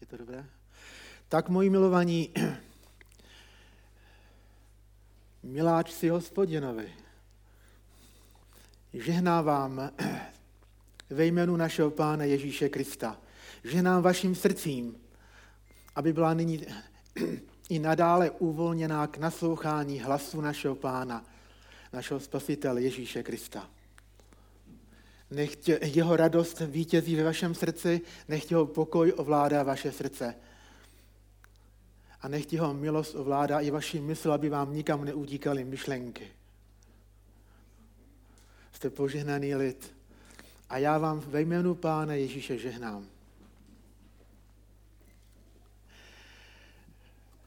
Je to dobré? Tak, moji milovaní, miláčci Hospodinovi, žehnám vám ve jménu našeho Pána Ježíše Krista. Žehnám vašim srdcím, aby byla nyní i nadále uvolněná k naslouchání hlasu našeho Pána, našeho Spasitele Ježíše Krista. Nechť jeho radost vítězí ve vašem srdci, nechť jeho pokoj ovládá vaše srdce. A nechť jeho milost ovládá i vaši mysl, aby vám nikam neutíkaly myšlenky. Jste požehnaný lid. A já vám ve jménu Pána Ježíše žehnám.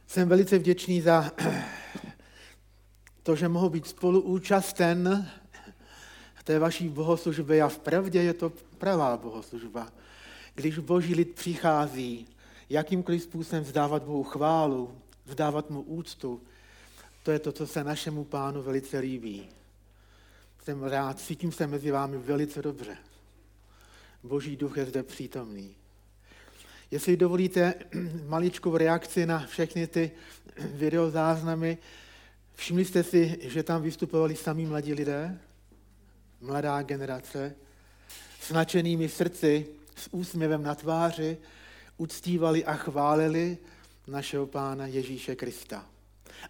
Jsem velice vděčný za to, že mohu být spoluúčasten té vaší bohoslužby. A vpravdě je to pravá bohoslužba. Když boží lid přichází jakýmkoliv způsobem vzdávat Bohu chválu, vzdávat mu úctu, to je to, co se našemu Pánu velice líbí. Jsem rád, cítím se mezi vámi velice dobře. Boží duch je zde přítomný. Jestli dovolíte maličkou reakci na všechny ty videozáznamy, všimli jste si, že tam vystupovali sami mladí lidé, mladá generace, s nadšenými srdci, s úsměvem na tváři, uctívali a chválili našeho Pána Ježíše Krista.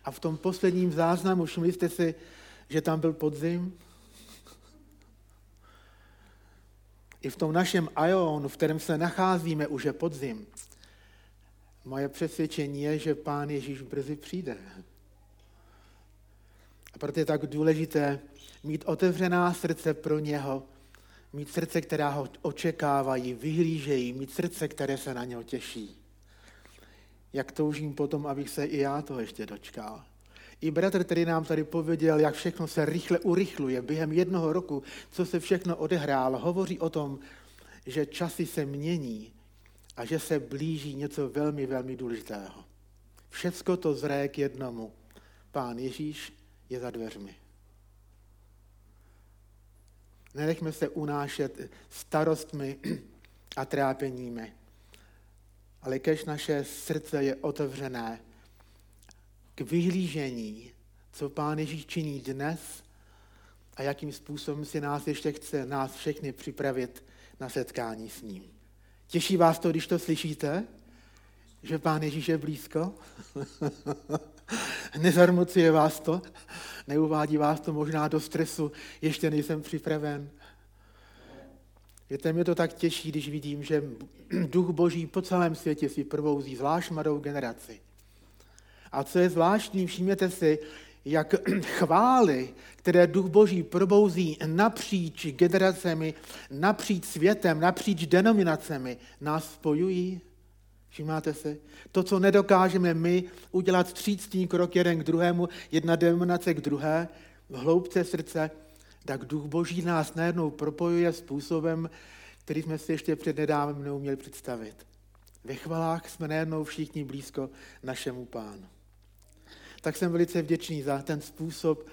A v tom posledním záznamu všimli jste si, že tam byl podzim. I v tom našem ajonu, v kterém se nacházíme, už je podzim. Moje přesvědčení je, že Pán Ježíš brzy přijde. A proto je tak důležité mít otevřená srdce pro něho, mít srdce, která ho očekávají, vyhlížejí, mít srdce, které se na něho těší. Jak toužím potom, abych se i já toho ještě dočkal. I bratr, který nám tady pověděl, jak všechno se rychle urychluje během jednoho roku, co se všechno odehrálo, hovoří o tom, že časy se mění a že se blíží něco velmi, velmi důležitého. Všecko to zraje k jednomu. Pán Ježíš je za dveřmi. Nenechme se unášet starostmi a trápeními, ale kéž naše srdce je otevřené k vyhlížení, co Pán Ježíš činí dnes a jakým způsobem si nás ještě chce nás všechny připravit na setkání s ním. Těší vás to, když to slyšíte, že Pán Ježíš je blízko? Nezarmucuje vás to? Neuvádí vás to možná do stresu? Ještě nejsem připraven. Víte, mě to tak těší, když vidím, že duch boží po celém světě si probouzí zvlášť mladou generaci. A co je zvláštní, všimněte si, jak chvály, které duch boží probouzí napříč generacemi, napříč světem, napříč denominacemi, nás spojují. Všimáte se? To, co nedokážeme my udělat vstřícný krok jeden k druhému, jedna denominace k druhé, v hloubce srdce, tak duch boží nás najednou propojuje způsobem, který jsme si ještě přednedávnem neuměli představit. Ve chvalách jsme najednou všichni blízko našemu Pánu. Tak jsem velice vděčný za ten způsob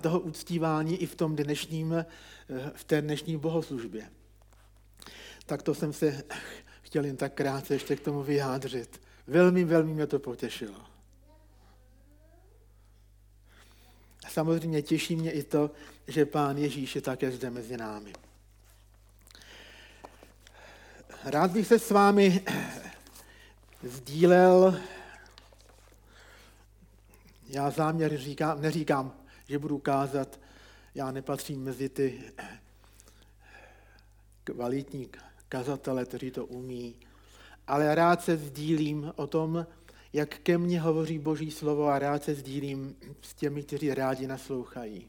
toho uctívání i v té dnešní bohoslužbě. Tak to jsem se chtěl jen tak krátce ještě k tomu vyjádřit. Velmi, velmi mě to potěšilo. A samozřejmě těší mě i to, že Pán Ježíš je také zde mezi námi. Rád bych se s vámi sdílel, já záměr neříkám, že budu kázat, já nepatřím mezi ty kvalitní kazatele, kteří to umí, ale rád se sdílím o tom, jak ke mně hovoří Boží slovo a rád se sdílím s těmi, kteří rádi naslouchají.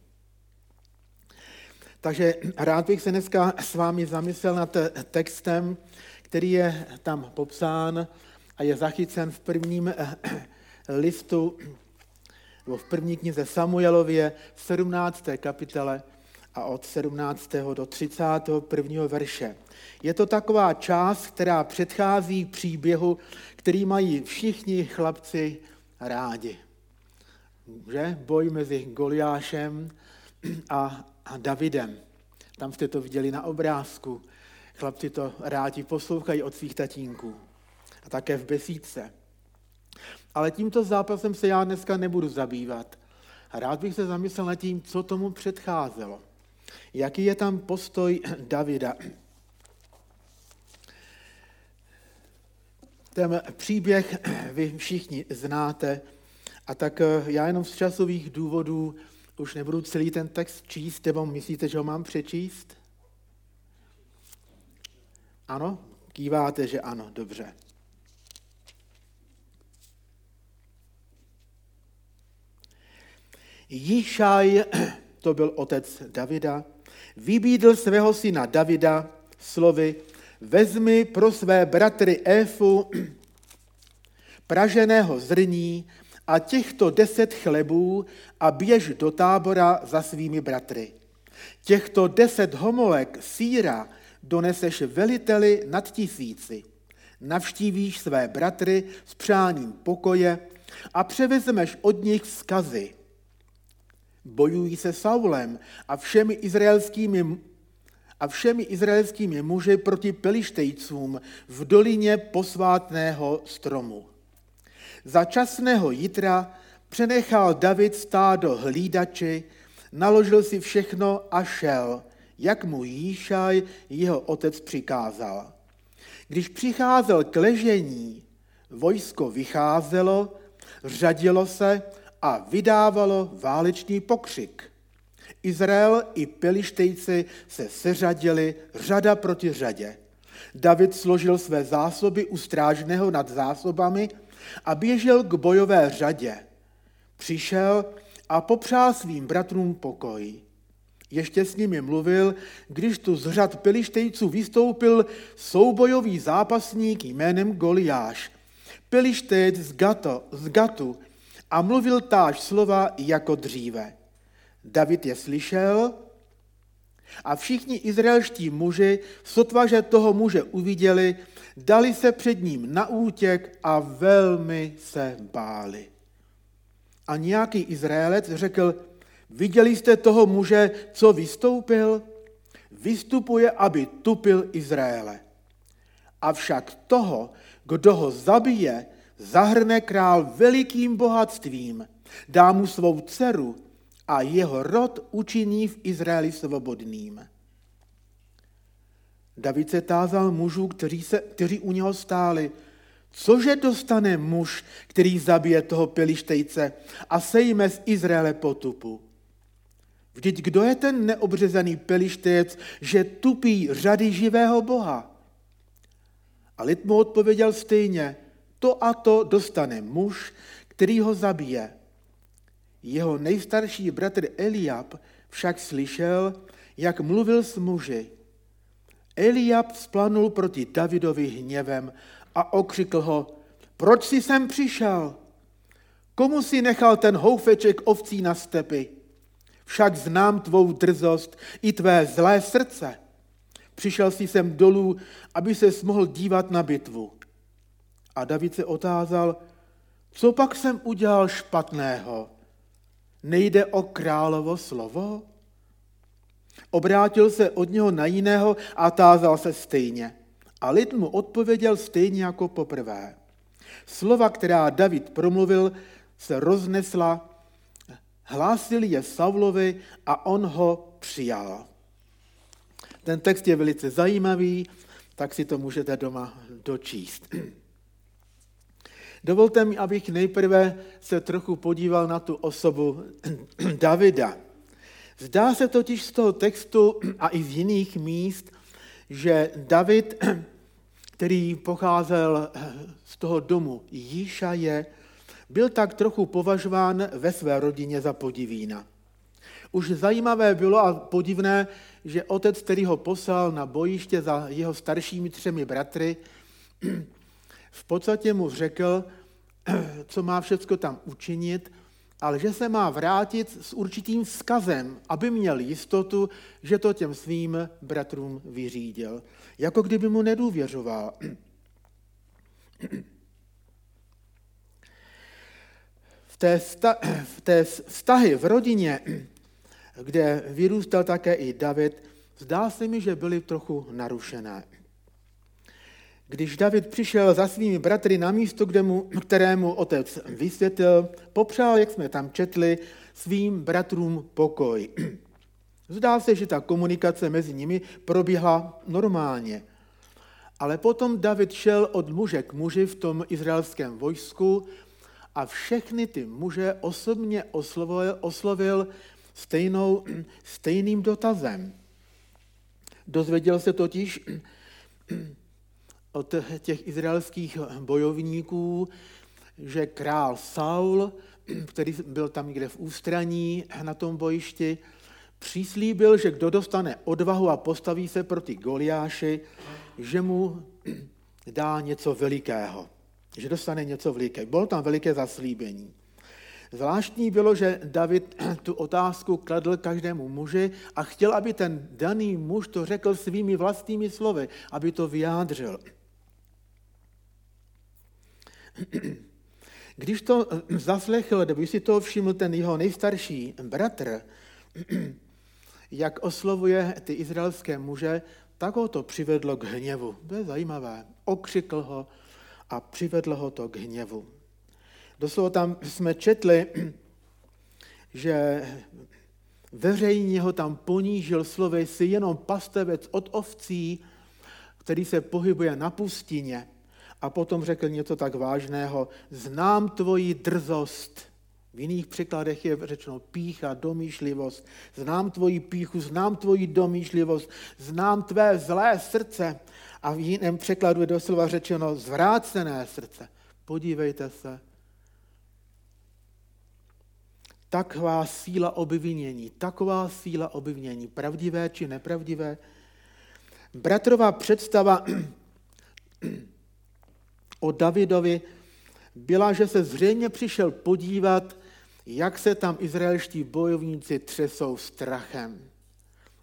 Takže rád bych se dneska s vámi zamyslel nad textem, který je tam popsán a je zachycen v prvním listu, nebo v první knize Samuelově v 17. kapitole a od 17. do 31. verše. Je to taková část, která předchází příběhu, který mají všichni chlapci rádi. Že? Boj mezi Goliášem a Davidem. Tam jste to viděli na obrázku. Chlapci to rádi poslouchají od svých tatínků. a také v besídce. Ale tímto zápasem se já dneska nebudu zabývat. Rád bych se zamyslel nad tím, co tomu předcházelo. Jaký je tam postoj Davida? Ten příběh vy všichni znáte, a tak já jenom z časových důvodů už nebudu celý ten text číst, nebo myslíte, že ho mám přečíst? Ano? Kýváte, že ano, dobře. Jíšaj, to byl otec Davida, vybídl svého syna Davida slovy: vezmi pro své bratry éfu praženého zrní a těchto 10 chlebů a běž do tábora za svými bratry. Těchto 10 homolek sýra doneseš veliteli nad 1000. Navštívíš své bratry s přáním pokoje a převezmeš od nich vzkazy. Bojují se Saulem a všemi izraelskými muži proti Pelištejcům v dolině posvátného stromu. Za časného jitra přenechal David stádo hlídači, naložil si všechno a šel, jak mu Jíšaj, jeho otec, přikázal. Když přicházel k ležení, vojsko vycházelo, řadilo se a vydávalo válečný pokřik. Izrael i Pelištejci se seřadili řada proti řadě. David složil své zásoby u strážného nad zásobami a běžel k bojové řadě. Přišel a popřál svým bratrům pokoj. Ještě s nimi mluvil, když tu z řad Pelištejců vystoupil soubojový zápasník jménem Goliáš, Pelištejc z Gatu, a mluvil táž slova jako dříve. David je slyšel a všichni izraelští muži, sotva že toho muže uviděli, dali se před ním na útěk a velmi se báli. A nějaký Izraelec řekl: viděli jste toho muže, co vystoupil? Vystupuje, aby tupil Izraele. Avšak toho, kdo ho zabije, zahrne král velikým bohatstvím, dá mu svou dceru a jeho rod učiní v Izraeli svobodným. David se tázal mužů, kteří u něho stáli: cože dostane muž, který zabije toho Pelištejce a sejme z Izraele potupu? Vždyť kdo je ten neobřezaný Pelištejc, že tupí řady živého Boha? A lid mu odpověděl stejně: to a to dostane muž, který ho zabije. Jeho nejstarší bratr Eliab však slyšel, jak mluvil s muži. Eliab vzplanul proti Davidovi hněvem a okřikl ho: proč jsi sem přišel? Komu jsi nechal ten houfeček ovcí na stepy? Však znám tvou drzost i tvé zlé srdce. Přišel jsi sem dolů, aby ses mohl dívat na bitvu. A David se otázal: co pak jsem udělal špatného? Nejde o královo slovo? Obrátil se od něho na jiného a tázal se stejně. A lid mu odpověděl stejně jako poprvé. Slova, která David promluvil, se roznesla, hlásil je Saulovi a on ho přijal. Ten text je velice zajímavý, tak si to můžete doma dočíst. Dovolte mi, abych nejprve se trochu podíval na tu osobu Davida. Zdá se totiž z toho textu a i z jiných míst, že David, který pocházel z toho domu Jíšaje, byl tak trochu považován ve své rodině za podivína. Už zajímavé bylo a podivné, že otec, který ho poslal na bojiště za jeho staršími 3 bratry, v podstatě mu řekl, co má všecko tam učinit, ale že se má vrátit s určitým vzkazem, aby měl jistotu, že to těm svým bratrům vyřídil. Jako kdyby mu nedůvěřoval. V té vztahy v rodině, kde vyrůstal také i David, zdá se mi, že byly trochu narušené. Když David přišel za svými bratry na místo, kterému otec vysvětlil, popřál, jak jsme tam četli, svým bratrům pokoj. Zdá se, že ta komunikace mezi nimi probíhla normálně. Ale potom David šel od muže k muži v tom izraelském vojsku a všechny ty muže osobně oslovil stejným dotazem. Dozvěděl se totiž od těch izraelských bojovníků, že král Saul, který byl tam někde v ústraní na tom bojišti, přislíbil, že kdo dostane odvahu a postaví se proti Goliáši, že mu dá něco velikého, že dostane něco velikého. Bylo tam veliké zaslíbení. Zvláštní bylo, že David tu otázku kladl každému muži a chtěl, aby ten daný muž to řekl svými vlastními slovy, aby to vyjádřil. Když to zaslechl, když si to všiml ten jeho nejstarší bratr, jak oslovuje ty izraelské muže, tak ho to přivedlo k hněvu. To je zajímavé. Okřikl ho a přivedlo ho to k hněvu. Doslova tam jsme četli, že veřejně ho tam ponížil slovy, si jenom pastevec od ovcí, který se pohybuje na pustině. A potom řekl něco tak vážného, znám tvoji drzost. V jiných překladech je řečeno pýcha, domýšlivost. Znám tvoji pýchu, znám tvoji domýšlivost, znám tvé zlé srdce. A v jiném překladu je doslova řečeno zvrácené srdce. Podívejte se. Taková síla obvinění, pravdivé či nepravdivé. Bratrová představa o Davidovi byla, že se zřejmě přišel podívat, jak se tam izraelští bojovníci třesou strachem.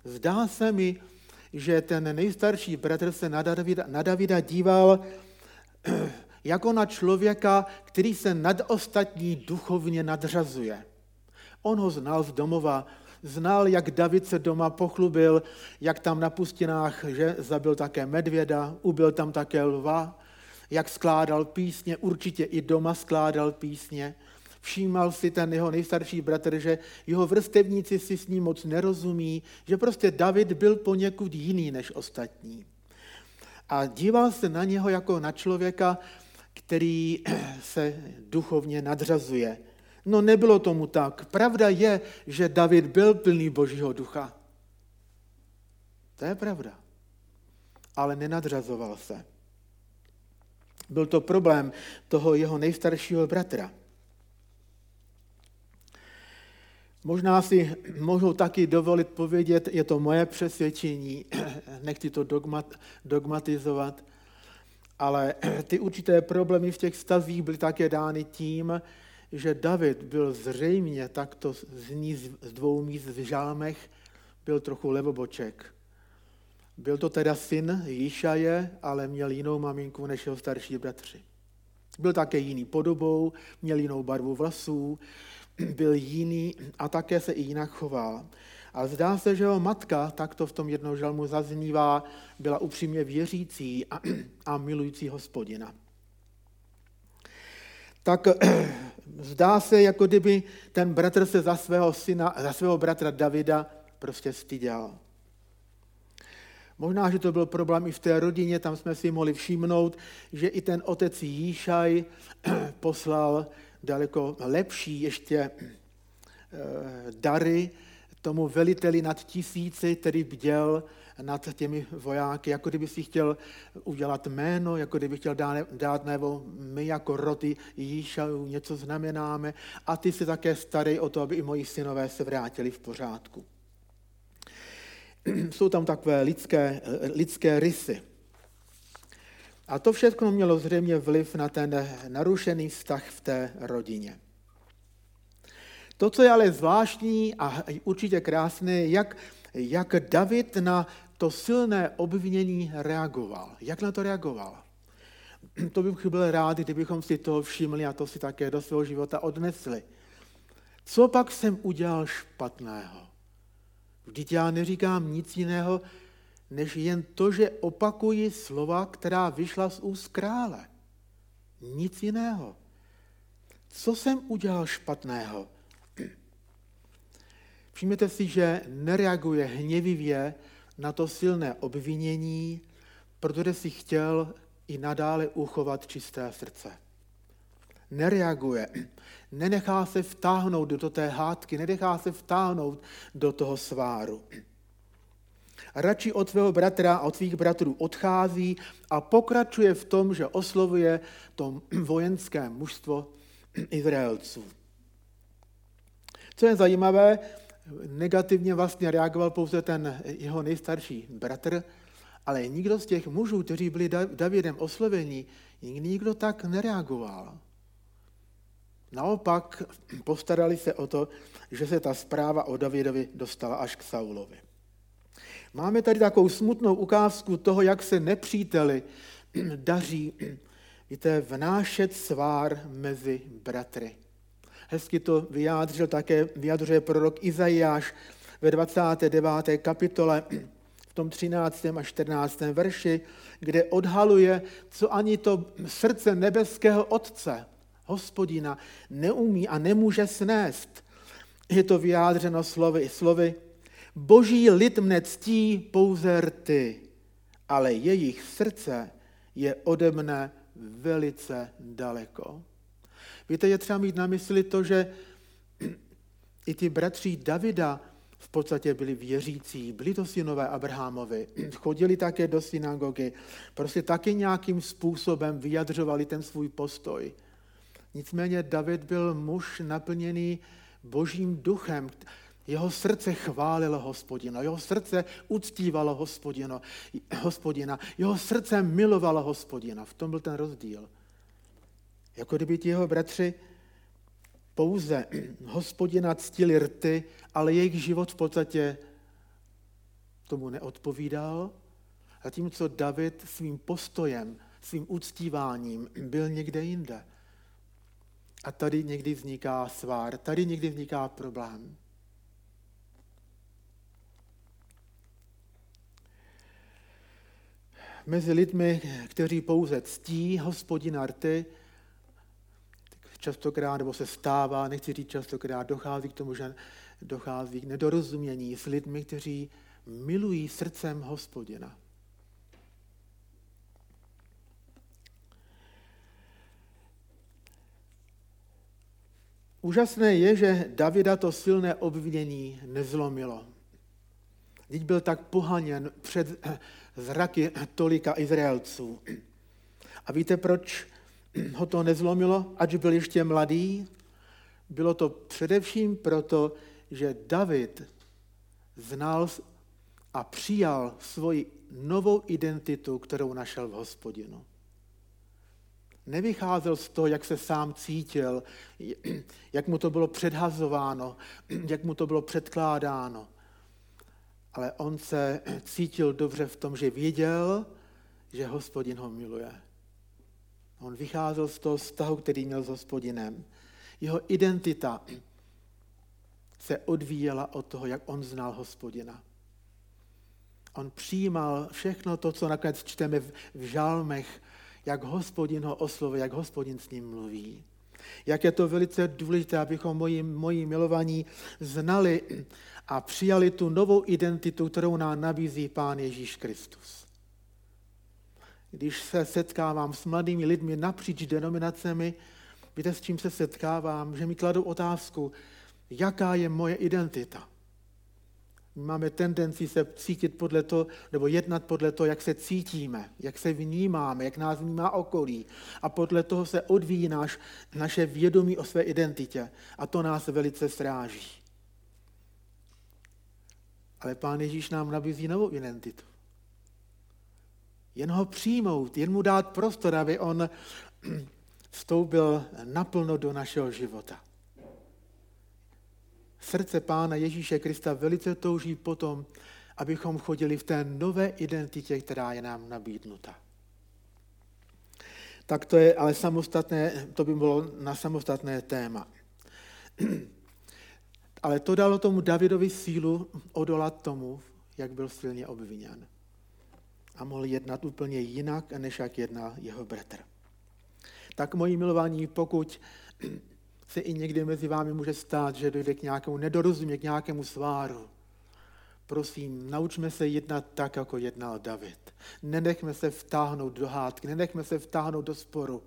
Zdá se mi, že ten nejstarší bratr se na Davida díval jako na člověka, který se nad ostatní duchovně nadřazuje. On ho znal z domova, znal, jak David se doma pochlubil, jak tam na pustinách, že zabil také medvěda, ubil tam také lva, jak skládal písně, určitě i doma skládal písně. Všímal si ten jeho nejstarší bratr, že jeho vrstevníci si s ním moc nerozumí, že prostě David byl poněkud jiný než ostatní. A díval se na něho jako na člověka, který se duchovně nadřazuje. No nebylo tomu tak. Pravda je, že David byl plný Božího ducha. To je pravda. Ale nenadřazoval se. Byl to problém toho jeho nejstaršího bratra. Možná si mohu taky dovolit povědět, je to moje přesvědčení, nechci to dogmatizovat, ale ty určité problémy v těch vztazích byly také dány tím, že David byl zřejmě takto z dvou míst v žálmech, byl trochu levoboček. Byl to teda syn Jišaje, ale měl jinou maminku než jeho starší bratři. Byl také jiný podobou, měl jinou barvu vlasů, byl jiný a také se i jinak choval. A zdá se, že jeho matka, takto v tom jednom žalmu zaznívá, byla upřímně věřící a milující Hospodina. Tak zdá se, jako kdyby ten bratr se za svého bratra Davida prostě styděl. Možná, že to byl problém i v té rodině, tam jsme si mohli všimnout, že i ten otec Jíšaj poslal daleko lepší ještě dary tomu veliteli nad 1000, který bděl nad těmi vojáky, jako kdyby si chtěl udělat jméno, jako kdyby chtěl dát najevo, my jako roty Jíšajů něco znamenáme a ty se také starej o to, aby i moji synové se vrátili v pořádku. Jsou tam takové lidské rysy. A to všechno mělo zřejmě vliv na ten narušený vztah v té rodině. To, co je ale zvláštní a určitě krásné, jak David na to silné obvinění reagoval. Jak na to reagoval? To bych byl rád, kdybychom si toho všimli a to si také do svého života odnesli. Co pak jsem udělal špatného? Vždyť já neříkám nic jiného, než jen to, že opakuji slova, která vyšla z úst krále. Nic jiného. Co jsem udělal špatného? Všimněte si, že nereaguje hněvivě na to silné obvinění, protože si chtěl i nadále uchovat čisté srdce. Nereaguje, nenechá se vtáhnout do té hádky, nenechá se vtáhnout do toho sváru. Radši od svého bratra a od svých bratrů odchází a pokračuje v tom, že oslovuje to vojenské mužstvo Izraelců. Co je zajímavé, negativně vlastně reagoval pouze ten jeho nejstarší bratr, ale nikdo z těch mužů, kteří byli Davidem osloveni, nikdo tak nereagoval. Naopak postarali se o to, že se ta zpráva o Davidovi dostala až k Saulovi. Máme tady takovou smutnou ukázku toho, jak se nepříteli daří, víte, vnášet svár mezi bratry. Hezky to vyjadřuje prorok Izajáš ve 29. kapitole v tom 13. a 14. verši, kde odhaluje, co ani to srdce nebeského Otce, Hospodina, neumí a nemůže snést. Je to vyjádřeno slovy, Boží lid mne ctí pouze rty, ale jejich srdce je ode mne velice daleko. Víte, je třeba mít na mysli to, že i ti bratři Davida v podstatě byli věřící, byli to synové Abrahamovi, chodili také do synagogy, prostě taky nějakým způsobem vyjadřovali ten svůj postoj. Nicméně David byl muž naplněný Božím duchem. Jeho srdce chválilo Hospodina, jeho srdce uctívalo Hospodina, jeho srdce milovalo Hospodina. V tom byl ten rozdíl. Jako kdyby ti jeho bratři pouze Hospodina ctili rty, ale jejich život v podstatě tomu neodpovídal. Zatímco David svým postojem, svým uctíváním byl někde jinde. A tady někdy vzniká svár, tady někdy vzniká problém. Mezi lidmi, kteří pouze ctí Hospodina rty, častokrát, nebo se stává, nechci říct častokrát, dochází k tomu, že dochází k nedorozumění s lidmi, kteří milují srdcem Hospodina. Úžasné je, že Davida to silné obvinění nezlomilo. Vždyť byl tak pohaněn před zraky tolika Izraelců. A víte, proč ho to nezlomilo, ač byl ještě mladý? Bylo to především proto, že David znal a přijal svoji novou identitu, kterou našel v Hospodinu. Nevycházel z toho, jak se sám cítil, jak mu to bylo předhazováno, jak mu to bylo předkládáno. Ale on se cítil dobře v tom, že věděl, že Hospodin ho miluje. On vycházel z toho vztahu, který měl s Hospodinem. Jeho identita se odvíjela od toho, jak on znal Hospodina. On přijímal všechno to, co nakonec čteme v žalmech, jak Hospodin ho oslovuje, jak Hospodin s ním mluví. Jak je to velice důležité, abychom moji milovaní znali a přijali tu novou identitu, kterou nám nabízí Pán Ježíš Kristus. Když se setkávám s mladými lidmi napříč denominacemi, víte, s čím se setkávám, že mi kladou otázku, jaká je moje identita. My máme tendenci se cítit podle toho, nebo jednat podle toho, jak se cítíme, jak se vnímáme, jak nás vnímá okolí. A podle toho se odvíjí naše vědomí o své identitě. A to nás velice sráží. Ale Pán Ježíš nám nabízí novou identitu. Jen ho přijmout, jen mu dát prostor, aby on vstoupil naplno do našeho života. Srdce Pána Ježíše Krista velice touží potom, abychom chodili v té nové identitě, která je nám nabídnuta. Tak to je ale samostatné, to by bylo na samostatné téma. Ale to dalo tomu Davidovi sílu odolat tomu, jak byl silně obviněn. a mohl jednat úplně jinak, než jak jedná jeho bratr. Tak, moji milovaní, pokud se i někdy mezi vámi může stát, že dojde k nějakému nedorozumění, k nějakému sváru, prosím, naučme se jednat tak, jako jednal David. Nenechme se vtáhnout do hádky, nenechme se vtáhnout do sporu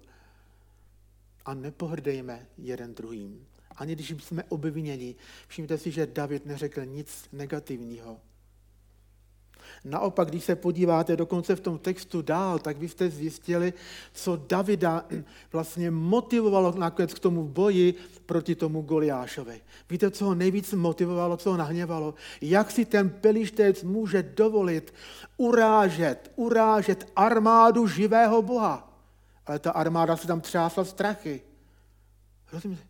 a nepohrdejme jeden druhým. Ani když jsme obviněni, všimněte si, že David neřekl nic negativního. Naopak, když se podíváte dokonce v tom textu dál, tak byste zjistili, co Davida vlastně motivovalo nakonec k tomu boji proti tomu Goliášovi. Víte, co ho nejvíc motivovalo, co ho nahněvalo? Jak si ten Pelištec může dovolit urážet armádu živého Boha? Ale ta armáda se tam třásla strachy. Rozumíte?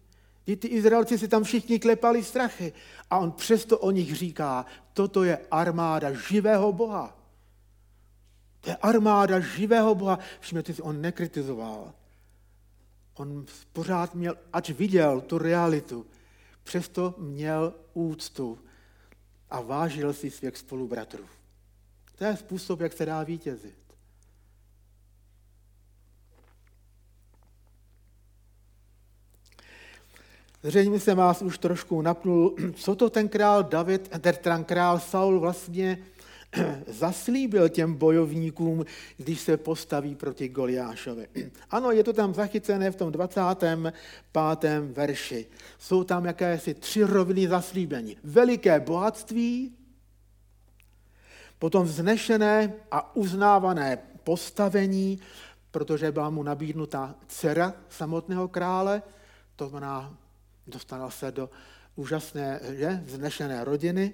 Ty Izraelci si tam všichni klepali strachy a on přesto o nich říká, toto je armáda živého Boha. To je armáda živého Boha. Všimněte si, on nekritizoval. On pořád měl, ač viděl tu realitu, přesto měl úctu a vážil si svých spolubratrů. To je způsob, jak se dá vítězit. Zřejmě jsem vás už trošku napnul, co to ten král Saul vlastně zaslíbil těm bojovníkům, když se postaví proti Goliášovi. Ano, je to tam zachycené v tom 25. verši. Jsou tam jakési 3 roviny zaslíbení. Veliké bohatství, potom vznešené a uznávané postavení, protože byla mu nabídnuta dcera samotného krále, to znamená, dostal se do úžasné, vznešené rodiny.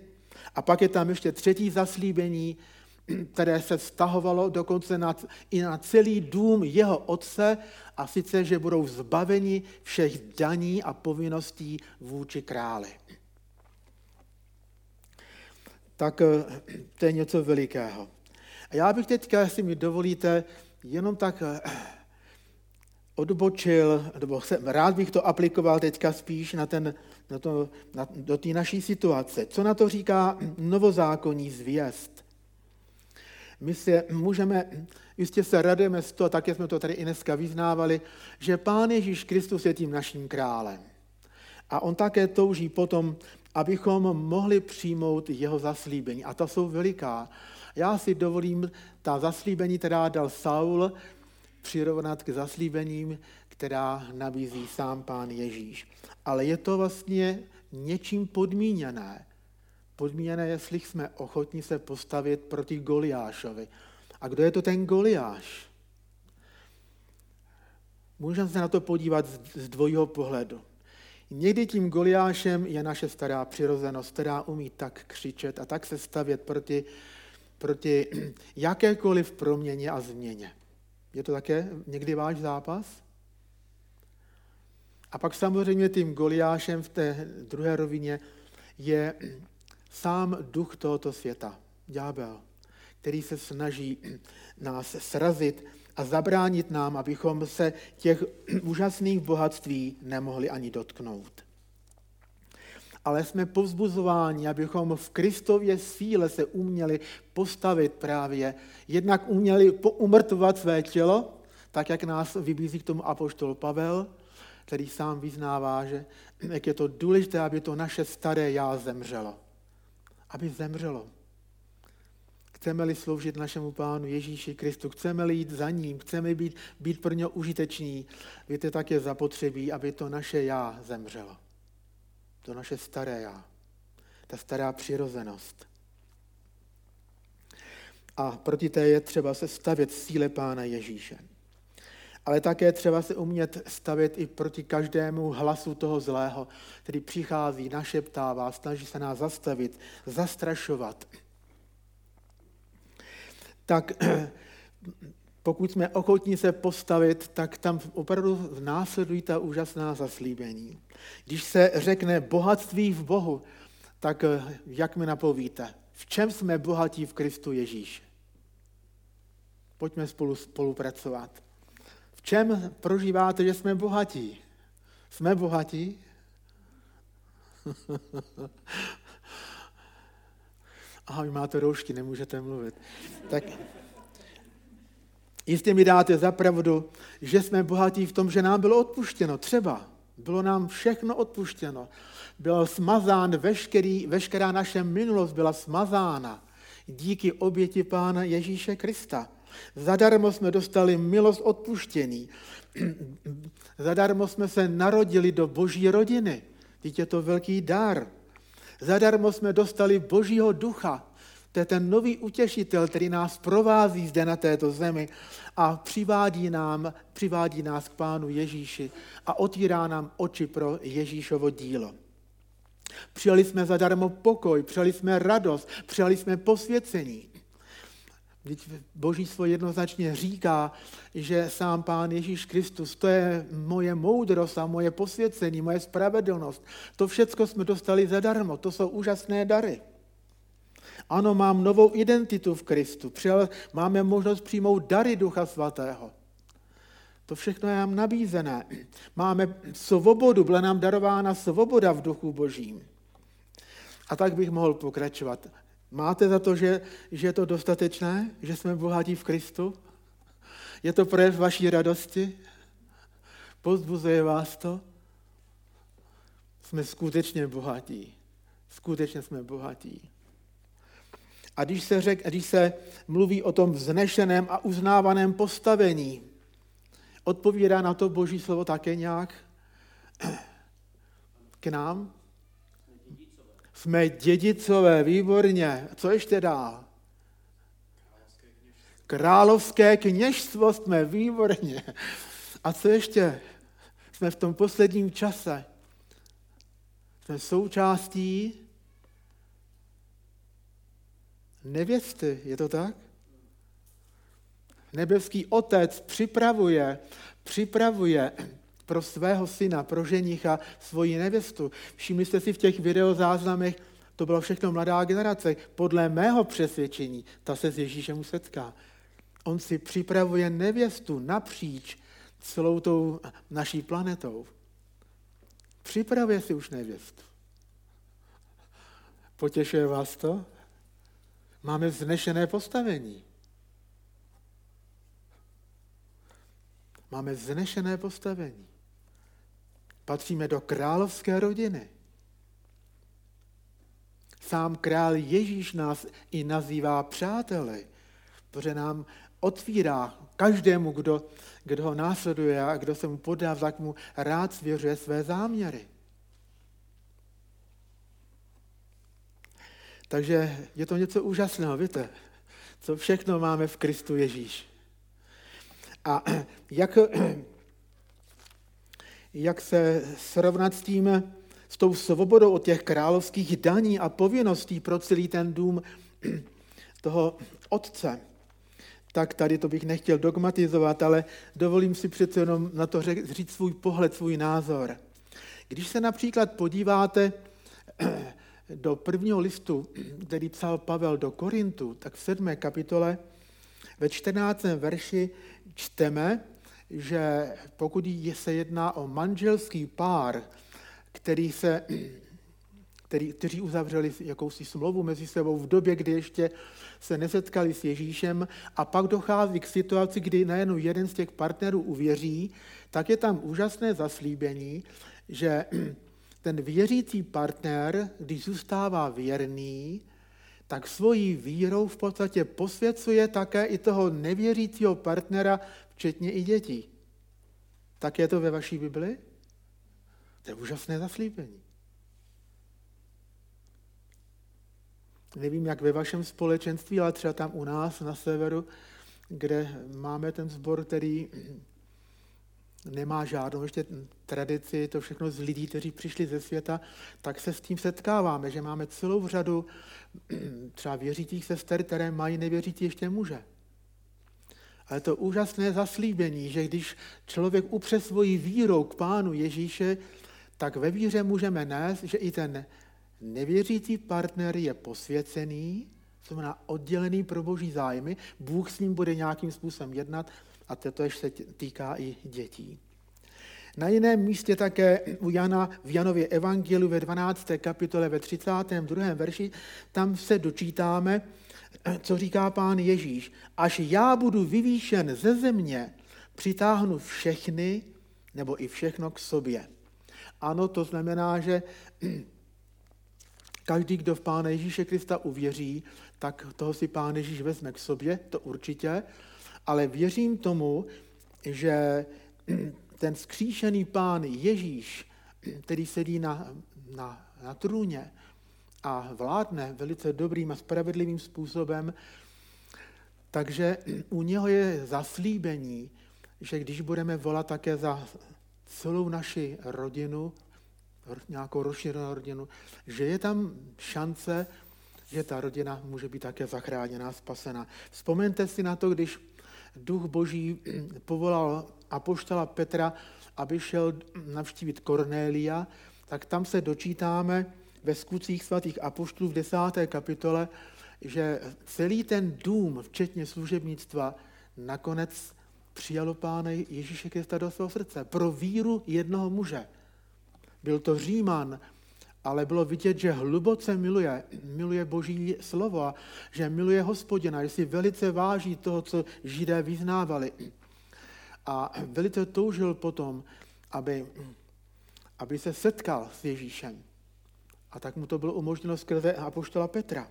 A pak je tam ještě 3. zaslíbení, které se vztahovalo dokonce i na celý dům jeho otce, a sice, že budou zbaveni všech daní a povinností vůči králi. Tak to je něco velikého. A já bych teďka, jestli mi dovolíte, jenom tak odbočil, nebo rád bych to aplikoval teďka spíš do té naší situace. Co na to říká novozákonní zvěst? My se můžeme, jistě se radujeme z toho, také jsme to tady i dneska vyznávali, že Pán Ježíš Kristus je tím naším králem. A on také touží potom, abychom mohli přijmout jeho zaslíbení. A ta jsou veliká. Já si dovolím ta zaslíbení, která dal Saul, přirovnat k zaslíbením, která nabízí sám Pán Ježíš. Ale je to vlastně něčím podmíněné. Podmíněné, jestli jsme ochotní se postavit proti Goliášovi. A kdo je to ten Goliáš? Můžeme se na to podívat z dvojího pohledu. Někdy tím Goliášem je naše stará přirozenost, která umí tak křičet a tak se stavět proti jakékoliv proměně a změně. Je to také někdy váš zápas? A pak samozřejmě tím Goliášem v té druhé rovině je sám duch tohoto světa, ďábel, který se snaží nás srazit a zabránit nám, abychom se těch úžasných bohatství nemohli ani dotknout. Ale jsme povzbuzováni, abychom v Kristově síle se uměli postavit právě, jednak uměli umrtvovat své tělo, tak jak nás vybízí k tomu apoštol Pavel, který sám vyznává, že jak je to důležité, aby to naše staré já zemřelo. Aby zemřelo. Chceme-li sloužit našemu Pánu Ježíši Kristu, chceme-li jít za ním, chceme být pro něho užiteční, víte, tak je zapotřebí, aby to naše já zemřelo. To naše staré já, ta stará přirozenost. A proti té je třeba se stavět síle Pána Ježíše. Ale také třeba se umět stavět i proti každému hlasu toho zlého, který přichází, našeptává, snaží se nás zastavit, zastrašovat. Tak pokud jsme ochotní se postavit, tak tam opravdu následují ta úžasná zaslíbení. Když se řekne bohatství v Bohu, tak jak mi napovíte, v čem jsme bohatí v Kristu Ježíši? Pojďme spolupracovat. V čem prožíváte, že jsme bohatí? Jsme bohatí? Aha, vy máte roušky, nemůžete mluvit. Tak... Jistě mi dáte za pravdu, že jsme bohatí v tom, že nám bylo odpuštěno. Třeba bylo nám všechno odpuštěno. Byl smazán veškerá naše minulost byla smazána díky oběti Pána Ježíše Krista. Zadarmo jsme dostali milost odpuštění. Zadarmo jsme se narodili do Boží rodiny. Vždyť je to velký dar. Zadarmo jsme dostali Božího ducha. To je ten nový utěšitel, který nás provází zde na této zemi a přivádí nás k Pánu Ježíši a otvírá nám oči pro Ježíšovo dílo. Přijali jsme zadarmo pokoj, přijali jsme radost, přijali jsme posvěcení. Vždyť Boží slovo jednoznačně říká, že sám Pán Ježíš Kristus, to je moje moudrost a moje posvěcení, moje spravedlnost. To všechno jsme dostali zadarmo, to jsou úžasné dary. Ano, mám novou identitu v Kristu, máme možnost přijmout dary Ducha Svatého. To všechno je nám nabízené. Máme svobodu, byla nám darována svoboda v Duchu Božím. A tak bych mohl pokračovat. Máte za to, že je to dostatečné, že jsme bohatí v Kristu? Je to projev vaší radosti? Povzbuzuje vás to? Jsme skutečně bohatí. Skutečně jsme bohatí. A když se mluví o tom vznešeném a uznávaném postavení, odpovídá na to Boží slovo také nějak k nám? Jsme dědicové, výborně. Co ještě dál? Královské kněžstvo jsme, výborně. A co ještě? Jsme v tom posledním čase. Jsme součástí nevěsty, je to tak? Nebeský Otec připravuje pro svého syna, pro ženicha, svoji nevěstu. Všimli jste si v těch videozáznamech, to byla všechno mladá generace, podle mého přesvědčení, ta se s Ježíšem setká. On si připravuje nevěstu napříč celou tou naší planetou. Připravuje si už nevěstu. Potěšuje vás to? Máme vznešené postavení. Máme vznešené postavení. Patříme do královské rodiny. Sám král Ježíš nás i nazývá přáteli, protože nám otvírá každému, kdo ho následuje a kdo se mu poddá, tak mu rád svěřuje své záměry. Takže je to něco úžasného, víte, co všechno máme v Kristu Ježíš. A jak se srovnat s tou svobodou od těch královských daní a povinností pro celý ten dům toho otce, tak tady to bych nechtěl dogmatizovat, ale dovolím si přece jenom na to říct svůj pohled, svůj názor. Když se například podíváte do prvního listu, který psal Pavel do Korintu, tak v 7. kapitole ve 14. verši čteme, že pokud se jedná o manželský pár, kteří uzavřeli jakousi smlouvu mezi sebou v době, kdy ještě se nesetkali s Ježíšem, a pak dochází k situaci, kdy najednou jeden z těch partnerů uvěří, tak je tam úžasné zaslíbení, že ten věřící partner, když zůstává věrný, tak svojí vírou v podstatě posvěcuje také i toho nevěřícího partnera, včetně i dětí. Tak je to ve vaší Bibli? To je úžasné zaslíbení. Nevím, jak ve vašem společenství, ale třeba tam u nás na severu, kde máme ten sbor, který nemá žádnou ještě tradici, to všechno z lidí, kteří přišli ze světa, tak se s tím setkáváme, že máme celou řadu třeba věřících sester, které mají nevěřící ještě muže. Ale to úžasné zaslíbení, že když člověk upře svoji vírou k Pánu Ježíše, tak ve víře můžeme nést, že i ten nevěřící partner je posvěcený, to znamená oddělený pro Boží zájmy, Bůh s ním bude nějakým způsobem jednat, a to ještě se týká i dětí. Na jiném místě také u Jana v Janově evangeliu ve 12. kapitole ve 32. verši, tam se dočítáme co říká Pán Ježíš. Až já budu vyvýšen ze země, přitáhnu všechny nebo i všechno k sobě. Ano, to znamená, že každý, kdo v Pána Ježíše Krista uvěří, tak toho si Pán Ježíš vezme k sobě, to určitě, ale věřím tomu, že ten vzkříšený Pán Ježíš, který sedí na trůně a vládne velice dobrým a spravedlivým způsobem, takže u něho je zaslíbení, že když budeme volat také za celou naši rodinu, nějakou rozšířenou rodinu, že je tam šance, že ta rodina může být také zachráněná, spasena. Vzpomeňte si na to, když Duch Boží povolal apoštola Petra, aby šel navštívit Kornélia, tak tam se dočítáme ve Skutcích svatých apoštolů v 10. kapitole, že celý ten dům, včetně služebnictva, nakonec přijalo Pána Ježíše Krista do svého srdce pro víru jednoho muže. Byl to Říman, ale bylo vidět, že hluboce miluje Boží slovo a že miluje Hospodina, že si velice váží toho, co Židé vyznávali. A velice toužil potom, aby se setkal s Ježíšem. A tak mu to bylo umožněno skrze apoštola Petra.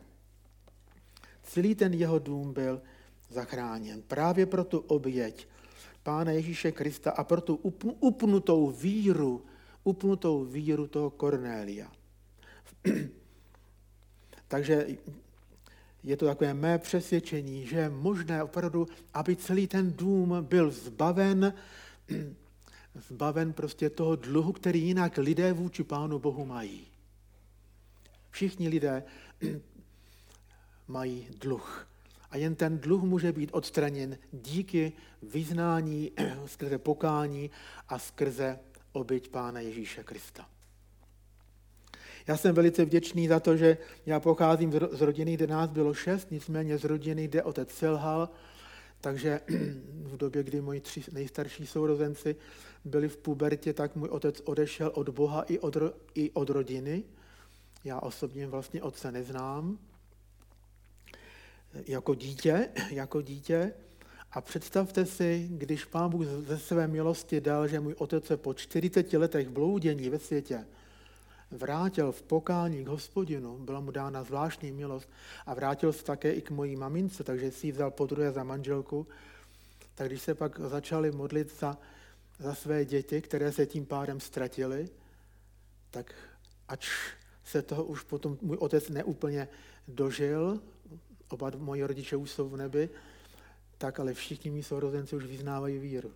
Celý ten jeho dům byl zachráněn. Právě pro tu oběť Pána Ježíše Krista a pro tu upnutou víru toho Kornélia. Takže je to takové mé přesvědčení, že je možné opravdu, aby celý ten dům byl zbaven prostě toho dluhu, který jinak lidé vůči Pánu Bohu mají. Všichni lidé mají dluh. A jen ten dluh může být odstraněn díky vyznání skrze pokání a skrze oběť Pána Ježíše Krista. Já jsem velice vděčný za to, že já pocházím z rodiny, kde nás bylo 6, nicméně z rodiny, kde otec selhal, takže v době, kdy moji 3 nejstarší sourozenci byli v pubertě, tak můj otec odešel od Boha i od rodiny. Já osobně vlastně otce neznám. Jako dítě. A představte si, když Pán Bůh ze své milosti dal, že můj otec se po 40 letech bloudění ve světě vrátil v pokání k Hospodinu, byla mu dána zvláštní milost a vrátil se také i k mojí mamince, takže si ji vzal podruhé za manželku. Tak když se pak začali modlit za své děti, které se tím pádem ztratily, tak ač se toho už potom můj otec neúplně dožil, oba moji rodiče už jsou v nebi, tak ale všichni mí sourozenci už vyznávají víru.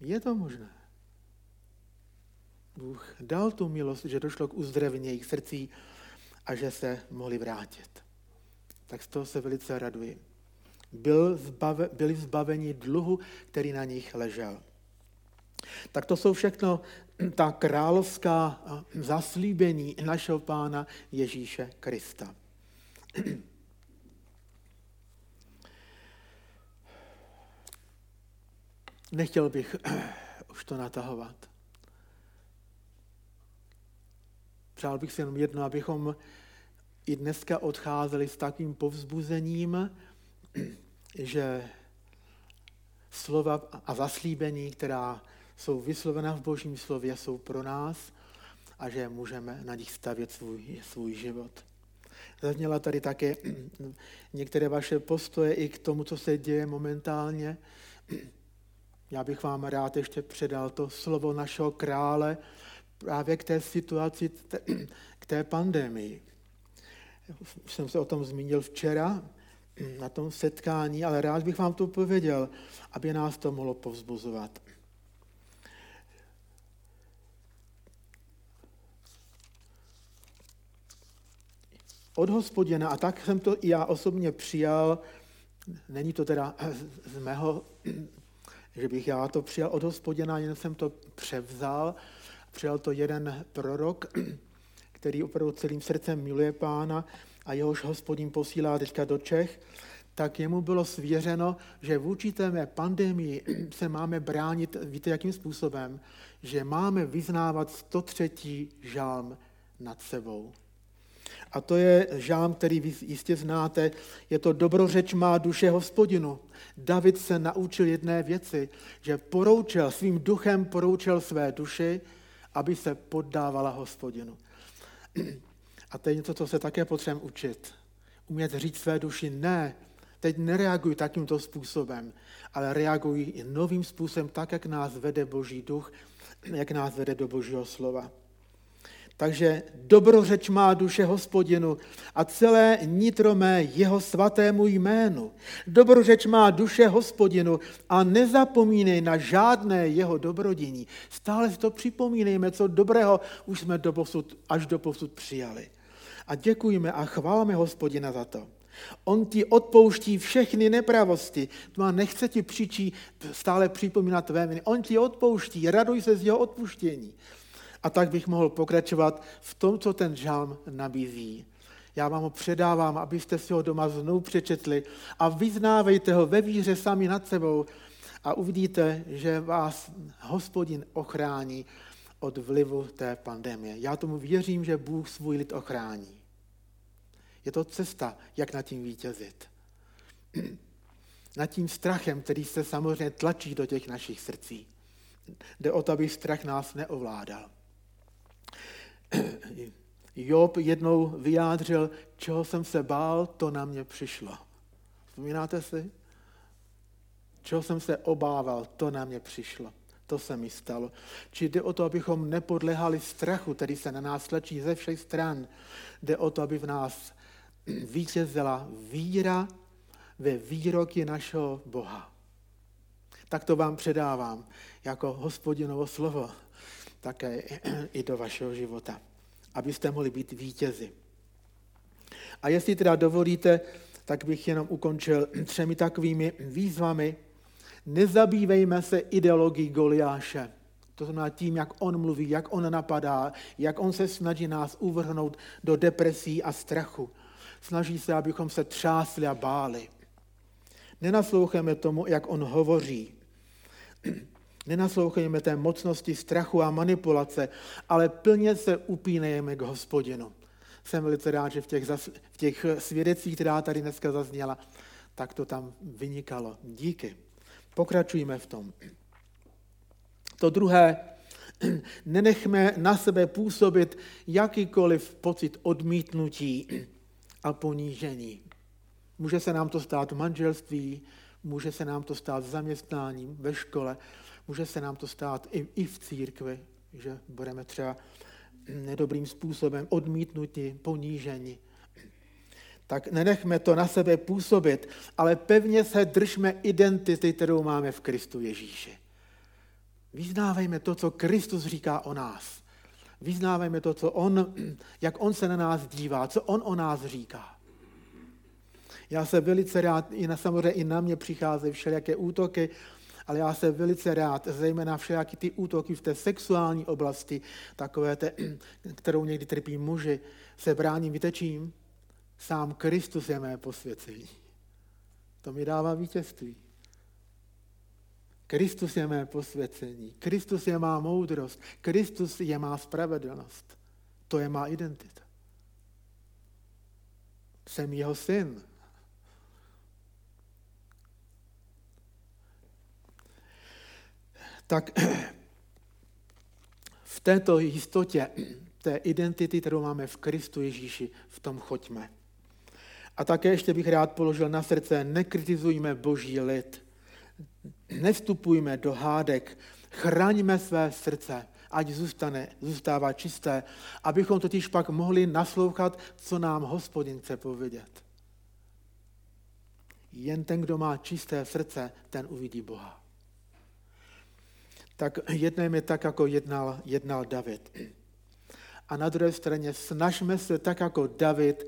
Je to možné. Bůh dal tu milost, že došlo k uzdravení jejich srdcí a že se mohli vrátit. Tak z toho se velice raduji. Byli zbaveni dluhu, který na nich ležel. Tak to jsou všechno ta královská zaslíbení našeho Pána Ježíše Krista. Nechtěl bych už to natahovat. Přál bych si jenom jedno, abychom i dneska odcházeli s takovým povzbuzením, že slova a zaslíbení, která jsou vyslovena v Božím slově, jsou pro nás a že můžeme na nich stavět svůj život. Zazněla tady také některé vaše postoje i k tomu, co se děje momentálně. Já bych vám rád ještě předal to slovo našeho krále právě k té situaci, k té pandemii. Už jsem se o tom zmínil včera na tom setkání, ale rád bych vám to pověděl, aby nás to mohlo povzbuzovat. Od Hospodina, a tak jsem to i já osobně přijal, není to teda z mého, že bych já to přijal od Hospodina, jen jsem to převzal. Přijal to jeden prorok, který opravdu celým srdcem miluje Pána a jehož Hospodin posílá teďka do Čech, tak jemu bylo svěřeno, že vůči té pandemii se máme bránit, víte jakým způsobem, že máme vyznávat 103. žalm nad sebou. A to je žálm, který vy jistě znáte. Je to dobrořeč má duše Hospodinu. David se naučil jedné věci, že svým duchem poroučel své duši, aby se poddávala Hospodinu. A to je něco, co se také potřebujeme učit. Umět říct své duši ne. Teď nereaguji takýmto způsobem, ale reaguji i novým způsobem, tak, jak nás vede Boží duch, jak nás vede do Božího slova. Takže dobrořeč má duše Hospodinu a celé nitro mé jeho svatému jménu. Dobrořeč má duše Hospodinu a nezapomínej na žádné jeho dobrodiní. Stále si to připomínejme, co dobrého už jsme až doposud přijali. A děkujeme a chválme Hospodina za to. On ti odpouští všechny nepravosti. Tma nechce ti stále připomínat tvé viny. On ti odpouští, raduj se z jeho odpuštění. A tak bych mohl pokračovat v tom, co ten žalm nabízí. Já vám ho předávám, abyste si ho doma znovu přečetli a vyznávejte ho ve víře sami nad sebou a uvidíte, že vás Hospodin ochrání od vlivu té pandemie. Já tomu věřím, že Bůh svůj lid ochrání. Je to cesta, jak nad tím vítězit. Nad tím strachem, který se samozřejmě tlačí do těch našich srdcí. Jde o to, aby strach nás neovládal. Job jednou vyjádřil, čeho jsem se bál, to na mě přišlo. Vzpomínáte si? Čeho jsem se obával, to na mě přišlo. To se mi stalo. Či jde o to, abychom nepodléhali strachu, který se na nás tlačí ze všech stran. Jde o to, aby v nás vítězila víra ve výroky našeho Boha. Tak to vám předávám jako Hospodinovo slovo také i do vašeho života, abyste mohli být vítězi. A jestli teda dovolíte, tak bych jenom ukončil 3 takovými výzvami. Nezabývejme se ideologií Goliáše. To znamená tím, jak on mluví, jak on napadá, jak on se snaží nás uvrhnout do depresí a strachu. Snaží se, abychom se třásli a báli. Nenaslouchejme tomu, jak on hovoří. Nenaslouchejme té mocnosti strachu a manipulace, ale plně se upínejme k Hospodinu. Jsem velice rád, že v těch svědectvích, která tady dneska zazněla, tak to tam vynikalo. Díky. Pokračujeme v tom. To druhé, nenechme na sebe působit jakýkoliv pocit odmítnutí a ponížení. Může se nám to stát v manželství, může se nám to stát zaměstnáním ve škole, může se nám to stát i v církvi, že budeme třeba nedobrým způsobem odmítnuti, poníženi. Tak nenechme to na sebe působit, ale pevně se držme identity, kterou máme v Kristu Ježíši. Vyznávejme to, co Kristus říká o nás. Vyznávejme to, jak on se na nás dívá, co on o nás říká. Já se velice rád, samozřejmě i na mě přicházejí všelijaké útoky, ale já se velice rád, zejména všelijaké ty útoky v té sexuální oblasti, takové, kterou někdy trpí muži, se bráním, vytečím. Sám Kristus je mé posvěcení. To mi dává vítězství. Kristus je mé posvěcení. Kristus je má moudrost. Kristus je má spravedlnost. To je má identita. Jsem jeho syn. Tak v této jistotě, té identity, kterou máme v Kristu Ježíši, v tom choďme. A také ještě bych rád položil na srdce, nekritizujme Boží lid, nevstupujme do hádek, chraňme své srdce, ať zůstává čisté, abychom totiž pak mohli naslouchat, co nám Hospodin chce povědět. Jen ten, kdo má čisté srdce, ten uvidí Boha. Tak jednejme tak, jako jednal David. A na druhé straně snažme se tak, jako David,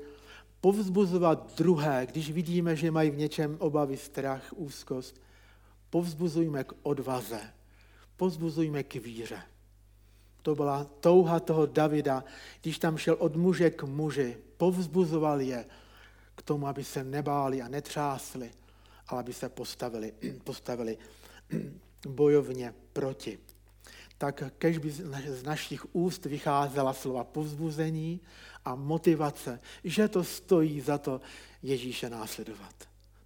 povzbuzovat druhé, když vidíme, že mají v něčem obavy, strach, úzkost. Povzbuzujme k odvaze, povzbuzujme k víře. To byla touha toho Davida, když tam šel od muže k muži, povzbuzoval je k tomu, aby se nebáli a netřásli, ale aby se postavili bojovně proti. Tak kež by z našich úst vycházela slova povzbuzení a motivace, že to stojí za to Ježíše následovat.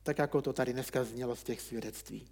Tak jako to tady dneska znělo z těch svědectví.